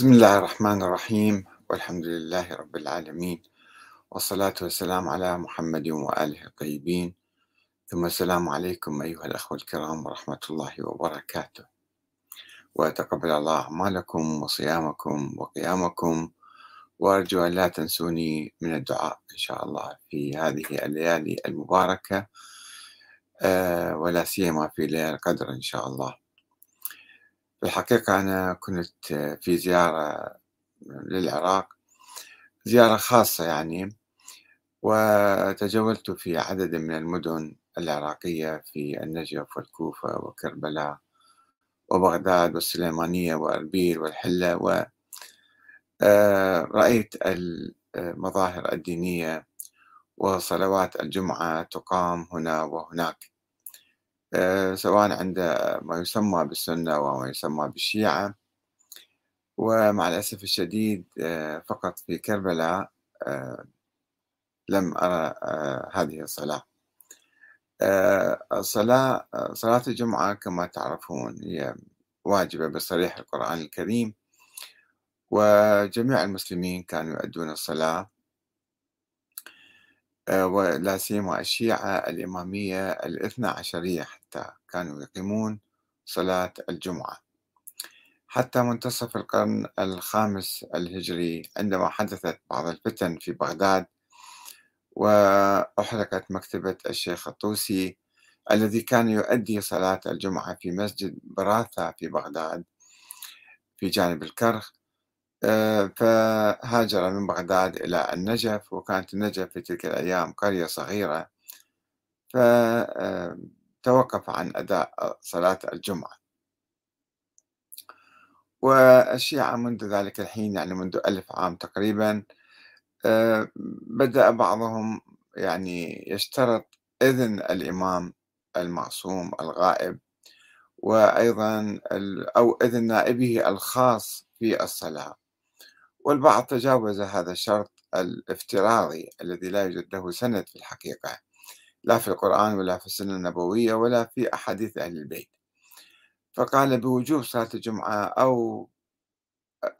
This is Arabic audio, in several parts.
بسم الله الرحمن الرحيم، والحمد لله رب العالمين، والصلاة والسلام على محمد وآله الطيبين، ثم السلام عليكم أيها الأخوة الكرام ورحمة الله وبركاته. وتقبل الله أعمالكم وصيامكم وقيامكم، وأرجو أن لا تنسوني من الدعاء إن شاء الله في هذه الليالي المباركة، ولا سيما في ليلة القدر إن شاء الله. الحقيقة أنا كنت في زيارة للعراق، زيارة خاصة يعني، وتجولت في عدد من المدن العراقية في النجف والكوفة وكربلاء وبغداد والسليمانية وأربيل والحلة، ورأيت المظاهر الدينية وصلوات الجمعة تقام هنا وهناك، سواء عند ما يسمى بالسنة وما يسمى بالشيعة. ومع الأسف الشديد فقط في كربلاء لم أرى هذه الصلاة. صلاة الجمعة كما تعرفون هي واجبة بصريح القرآن الكريم، وجميع المسلمين كانوا يؤدون الصلاة، ولا سيما الشيعة الإمامية الاثنى عشرية حتى كانوا يقيمون صلاة الجمعة حتى منتصف القرن الخامس الهجري، عندما حدثت بعض الفتن في بغداد وأحرقت مكتبة الشيخ الطوسي الذي كان يؤدي صلاة الجمعة في مسجد براثة في بغداد في جانب الكرخ، فهاجر من بغداد إلى النجف. وكانت النجف في تلك الأيام قرية صغيرة، فتوقف عن أداء صلاة الجمعة. والشيعة منذ ذلك الحين، يعني منذ 1000 عام تقريبا، بدأ بعضهم يعني يشترط إذن الإمام المعصوم الغائب، وأيضا أو إذن نائبه الخاص في الصلاة، والبعض تجاوز هذا الشرط الافتراضي الذي لا يوجد له سند في الحقيقة، لا في القرآن ولا في السنة النبوية ولا في أحاديث أهل البيت، فقال بوجوب صلاة الجمعة. أو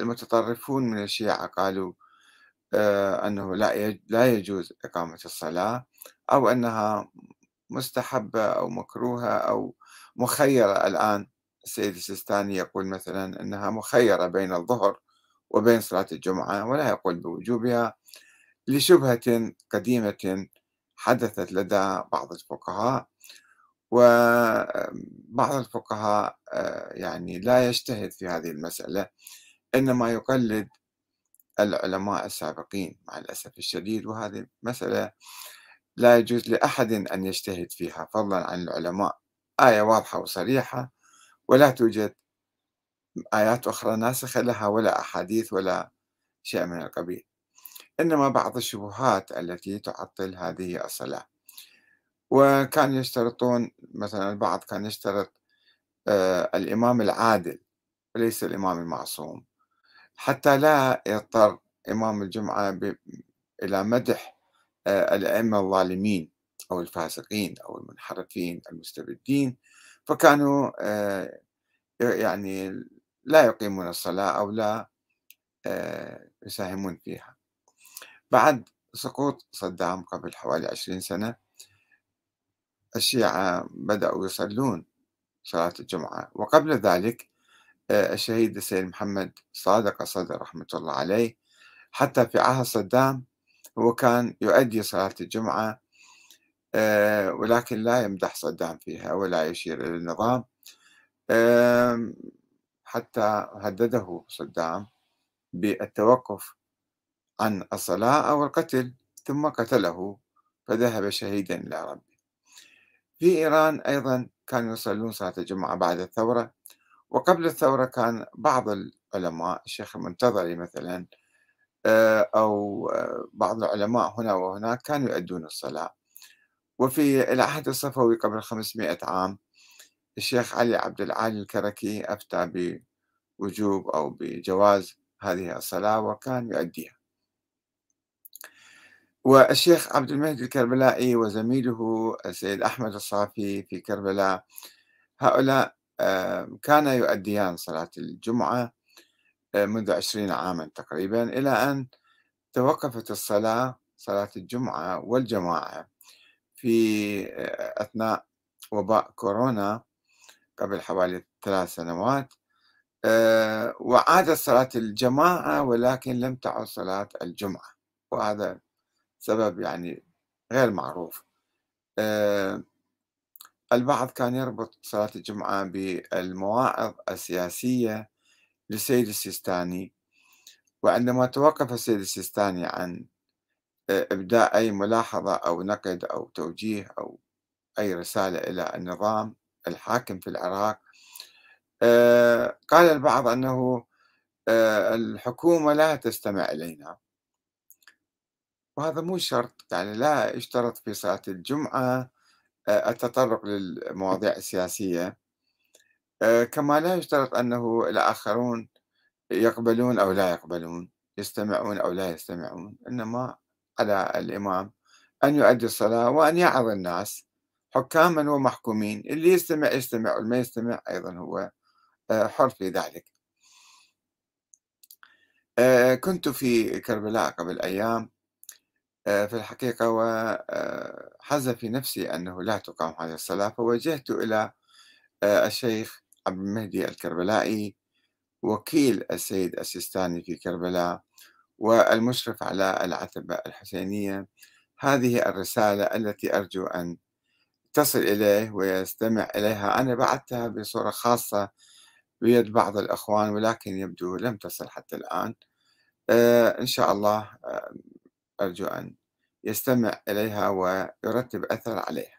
المتطرفون من الشيعة قالوا أنه لا يجوز إقامة الصلاة، أو أنها مستحبة أو مكروهة أو مخيرة. الآن السيد السيستاني يقول مثلا أنها مخيرة بين الظهر وبين صلاة الجمعة، ولا يقول بوجوبها، لشبهة قديمة حدثت لدى بعض الفقهاء. وبعض الفقهاء يعني لا يجتهد في هذه المسألة، إنما يقلد العلماء السابقين مع الأسف الشديد، وهذه مسألة لا يجوز لأحد أن يجتهد فيها فضلا عن العلماء. آية واضحة وصريحة، ولا توجد آيات أخرى ناسخة لها ولا أحاديث ولا شيء من القبيل، إنما بعض الشبهات التي تعطل هذه الصلاة. وكان يشترطون مثلا، البعض كان يشترط الإمام العادل وليس الإمام المعصوم، حتى لا يضطر إمام الجمعة إلى مدح الأئمة الظالمين أو الفاسقين أو المنحرفين المستبدين، فكانوا يعني لا يقيمون الصلاة أو لا يساهمون فيها. بعد سقوط صدام قبل حوالي 20 سنة، الشيعة بدأوا يصلون صلاة الجمعة. وقبل ذلك الشهيد السيد محمد صادق صدر رحمة الله عليه، حتى في عهد صدام هو كان يؤدي صلاة الجمعة، ولكن لا يمدح صدام فيها ولا يشير إلى النظام، حتى هدده صدام بالتوقف عن الصلاة أو القتل، ثم قتله فذهب شهيدا إلى ربه. في إيران أيضا كانوا يصلون صلاة الجمعة بعد الثورة، وقبل الثورة كان بعض العلماء، الشيخ المنتظري مثلا أو بعض العلماء هنا وهناك، كانوا يؤدون الصلاة. وفي العهد الصفوي قبل 500 عام الشيخ علي عبد العالي الكركي أفتى بوجوب أو بجواز هذه الصلاة، وكان يؤديها. والشيخ عبد المهدي الكربلائي وزميله السيد أحمد الصافي في كربلاء، هؤلاء كان يؤديان صلاة الجمعة، منذ 20 عاما تقريبا، إلى أن توقفت صلاة الجمعة والجماعة في أثناء وباء كورونا قبل حوالي 3 سنوات، وعادت صلاة الجماعة ولكن لم تعد صلاة الجمعة، وهذا سبب يعني غير معروف. البعض كان يربط صلاة الجمعة بالمواعظ السياسية للسيد السيستاني، وعندما توقف السيد السيستاني عن إبداء أي ملاحظة أو نقد أو توجيه أو أي رسالة إلى النظام الحاكم في العراق، قال البعض أنه الحكومة لا تستمع إلينا، وهذا مو شرط، يعني لا يشترط في صلاة الجمعة التطرق للمواضيع السياسية، كما لا يشترط أنه الآخرون يقبلون أو لا يقبلون، يستمعون أو لا يستمعون، إنما على الإمام أن يؤدي الصلاة وأن يعظ الناس حكاما ومحكومين، اللي يستمع يستمع والما يستمع أيضا هو حر في ذلك. كنت في كربلاء قبل أيام في الحقيقة، وحز في نفسي أنه لا تقام هذه الصلاة، فوجهت إلى الشيخ عبد المهدي الكربلائي وكيل السيد السيستاني في كربلاء والمشرف على العتبة الحسينية هذه الرسالة التي أرجو أن تصل إليه ويستمع إليها. أنا بعثتها بصورة خاصة بيد بعض الأخوان، ولكن يبدو لم تصل حتى الآن. إن شاء الله أرجو أن يستمع إليها ويرتب أثر عليها.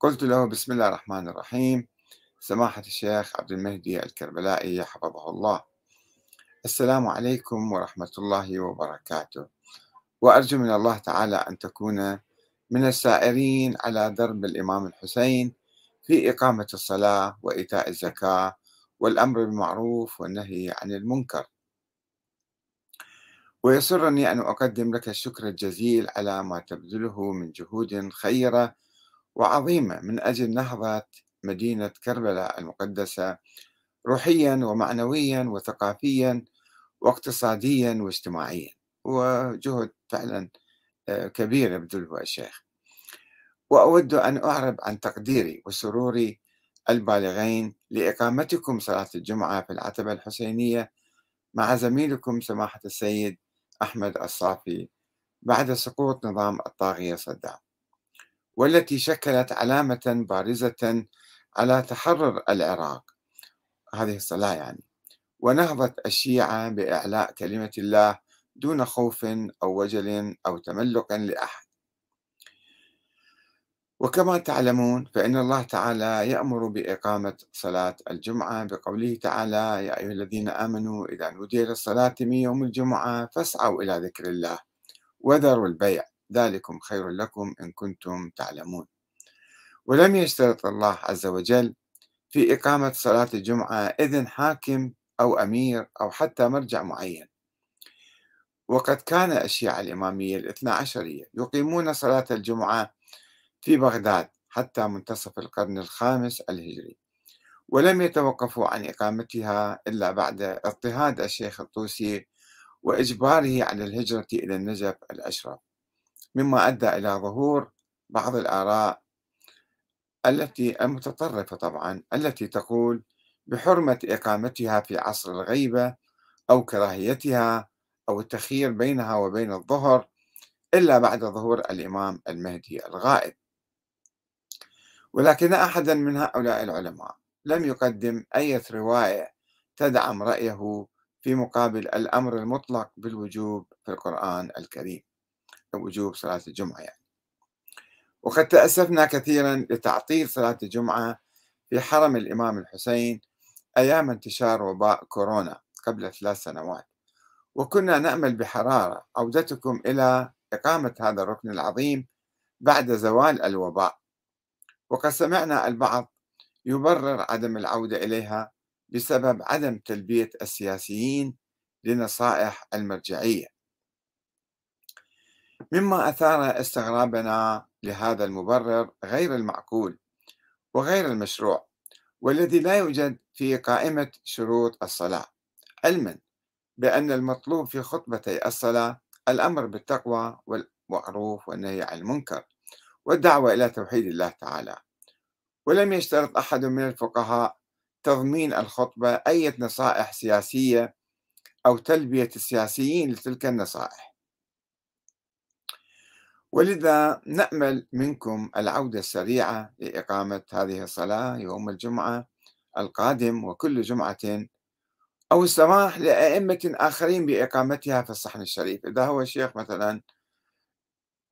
قلت له: بسم الله الرحمن الرحيم، سماحة الشيخ عبد المهدي الكربلائي حفظه الله، السلام عليكم ورحمة الله وبركاته، وأرجو من الله تعالى أن تكون من السائرين على درب الإمام الحسين في إقامة الصلاة وإيتاء الزكاة والأمر بالمعروف والنهي عن المنكر. ويسرني أن أقدم لك الشكر الجزيل على ما تبذله من جهود خيرة وعظيمة من أجل نهضة مدينة كربلاء المقدسة روحيا ومعنويا وثقافيا واقتصاديا واجتماعيا، وجهد فعلا كبير يبذله الشيخ. وأود أن أعرب عن تقديري وسروري البالغين لإقامتكم صلاة الجمعة في العتبة الحسينية مع زميلكم سماحة السيد أحمد الصافي بعد سقوط نظام الطاغية صدام، والتي شكلت علامة بارزة على تحرر العراق، هذه الصلاة يعني، ونهضة الشيعة بإعلاء كلمة الله دون خوف أو وجل أو تملق لأحد. وكما تعلمون فإن الله تعالى يأمر بإقامة صلاة الجمعة بقوله تعالى: يا أيها الذين آمنوا إذا نودي للصلاة من يوم الجمعة فاسعوا إلى ذكر الله وذروا البيع ذلكم خير لكم إن كنتم تعلمون. ولم يشترط الله عز وجل في إقامة صلاة الجمعة إذن حاكم أو أمير أو حتى مرجع معين، وقد كان الشيعة الإمامية الاثنا عشرية يقيمون صلاة الجمعة في بغداد حتى منتصف القرن الخامس الهجري، ولم يتوقفوا عن إقامتها إلا بعد اضطهاد الشيخ الطوسي وإجباره على الهجرة إلى النجف الأشرف، مما أدى إلى ظهور بعض الآراء التي المتطرفة طبعا التي تقول بحرمة إقامتها في عصر الغيبة أو كراهيتها أو التخيير بينها وبين الظهر إلا بعد ظهور الإمام المهدي الغائب. ولكن أحدا من هؤلاء العلماء لم يقدم أي رواية تدعم رأيه في مقابل الأمر المطلق بالوجوب في القرآن الكريم، وجوب صلاة الجمعة يعني. وقد تأسفنا كثيرا لتعطيل صلاة الجمعة في حرم الإمام الحسين أيام انتشار وباء كورونا قبل 3 سنوات، وكنا نأمل بحرارة عودتكم إلى إقامة هذا الركن العظيم بعد زوال الوباء، وقد سمعنا البعض يبرر عدم العودة إليها بسبب عدم تلبية السياسيين لنصائح المرجعية، مما أثار استغرابنا لهذا المبرر غير المعقول وغير المشروع، والذي لا يوجد في قائمة شروط الصلاة علما بأن المطلوب في خطبتي الصلاة الأمر بالتقوى والمعروف والنهي عن المنكر والدعوة إلى توحيد الله تعالى. ولم يشترط أحد من الفقهاء تضمين الخطبة أي نصائح سياسية أو تلبية السياسيين لتلك النصائح. ولذا نأمل منكم العودة السريعة لإقامة هذه الصلاة يوم الجمعة القادم وكل جمعة، أو السماح لأئمة آخرين بإقامتها في الصحن الشريف إذا هو الشيخ مثلا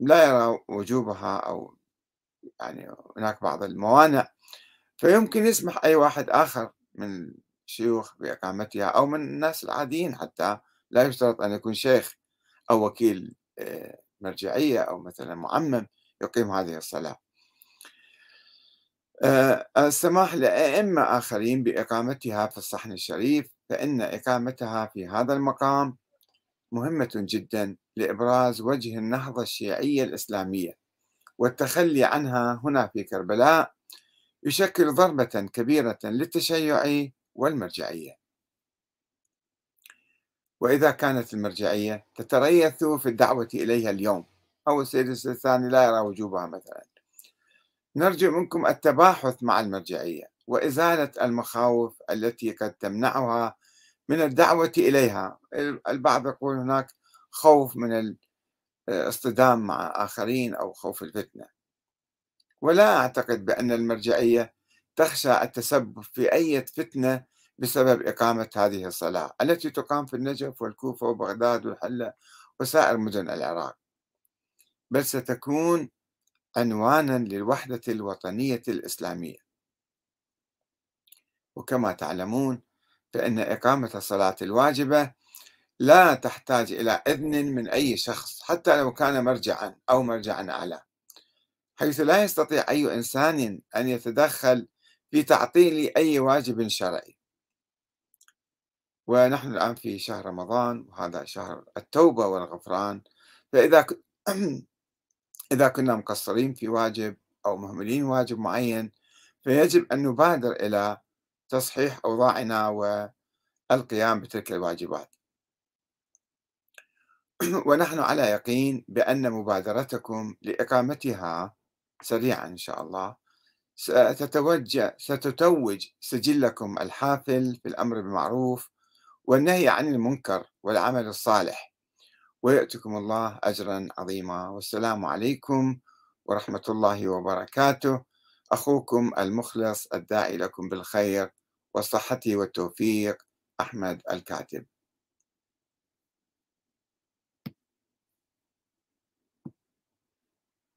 لا يرى وجوبها أو يعني هناك بعض الموانع، فيمكن يسمح أي واحد آخر من الشيوخ بإقامتها أو من الناس العاديين، حتى لا يشترط أن يكون شيخ أو وكيل مرجعية أو مثلا معمم يقيم هذه الصلاة. السماح لأئمة آخرين بإقامتها في الصحن الشريف، فإن إقامتها في هذا المقام مهمة جدا لإبراز وجه النهضة الشيعية الإسلامية، والتخلي عنها هنا في كربلاء يشكل ضربة كبيرة للتشيع والمرجعية. وإذا كانت المرجعية تتريث في الدعوة إليها اليوم أو السيد السيستاني لا يرى وجوبها مثلا، نرجو منكم التباحث مع المرجعية وإزالة المخاوف التي قد تمنعها من الدعوة إليها. البعض يقول هناك خوف من الاصطدام مع آخرين أو خوف الفتنة، ولا أعتقد بأن المرجعية تخشى التسبب في أي فتنة بسبب إقامة هذه الصلاة التي تقام في النجف والكوفة وبغداد والحلة وسائر مدن العراق، بل ستكون عنوانا للوحدة الوطنية الإسلامية. وكما تعلمون فإن إقامة الصلاة الواجبة لا تحتاج إلى إذن من أي شخص حتى لو كان مرجعا أو مرجعا أعلى، حيث لا يستطيع أي إنسان أن يتدخل في تعطيل أي واجب شرعي. ونحن الآن في شهر رمضان، وهذا شهر التوبة والغفران، فإذا كنا مقصرين في واجب أو مهملين واجب معين فيجب أن نبادر إلى تصحيح أوضاعنا والقيام بتلك الواجبات. ونحن على يقين بأن مبادرتكم لإقامتها سريعا إن شاء الله ستتوج سجلكم الحافل في الأمر بالمعروف والنهي عن المنكر والعمل الصالح، ويأتكم الله أجرا عظيما. والسلام عليكم ورحمة الله وبركاته. أخوكم المخلص الداعي لكم بالخير والصحة والتوفيق، أحمد الكاتب.